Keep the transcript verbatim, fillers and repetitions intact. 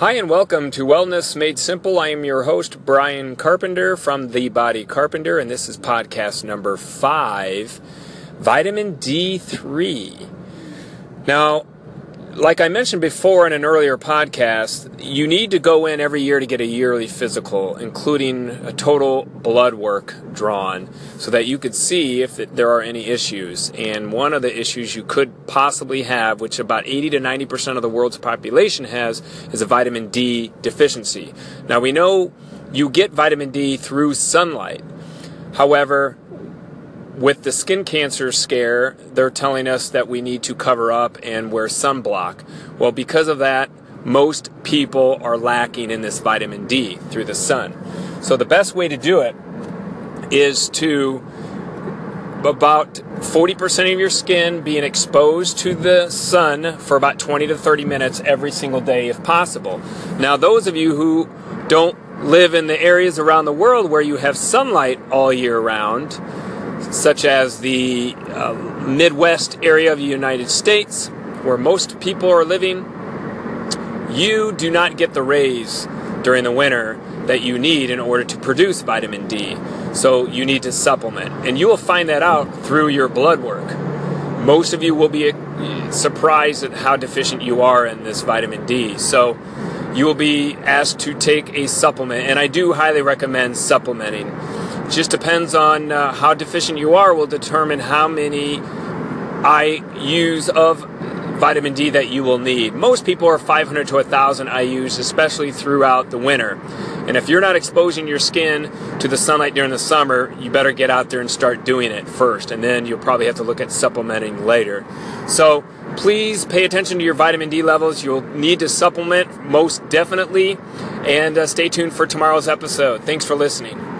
Hi and welcome to Wellness Made Simple. I am your host, Brian Carpenter from The Body Carpenter, and this is podcast number five, Vitamin D three. Now, like I mentioned before in an earlier podcast, you need to go in every year to get a yearly physical, including a total blood work drawn, so that you could see if there are any issues. And one of the issues you could possibly have, which about eighty to ninety percent of the world's population has, is a vitamin D deficiency. Now, we know you get vitamin D through sunlight. However, with the skin cancer scare, they're telling us that we need to cover up and wear sunblock. Well, because of that, most people are lacking in this vitamin D through the sun. So the best way to do it is to about forty percent of your skin being exposed to the sun for about twenty to thirty minutes every single day if possible. Now, those of you who don't live in the areas around the world where you have sunlight all year round, such as the uh, Midwest area of the United States, where most people are living, you do not get the rays during the winter that you need in order to produce vitamin D. So you need to supplement. And you will find that out through your blood work. Most of you will be surprised at how deficient you are in this vitamin D. So you will be asked to take a supplement. And I do highly recommend supplementing. Just depends on uh, how deficient you are will determine how many I U's of vitamin D that you will need. Most people are five hundred to one thousand I U's, especially throughout the winter. And if you're not exposing your skin to the sunlight during the summer, you better get out there and start doing it first, and then you'll probably have to look at supplementing later. So please pay attention to your vitamin D levels. You'll need to supplement most definitely, and uh, stay tuned for tomorrow's episode. Thanks for listening.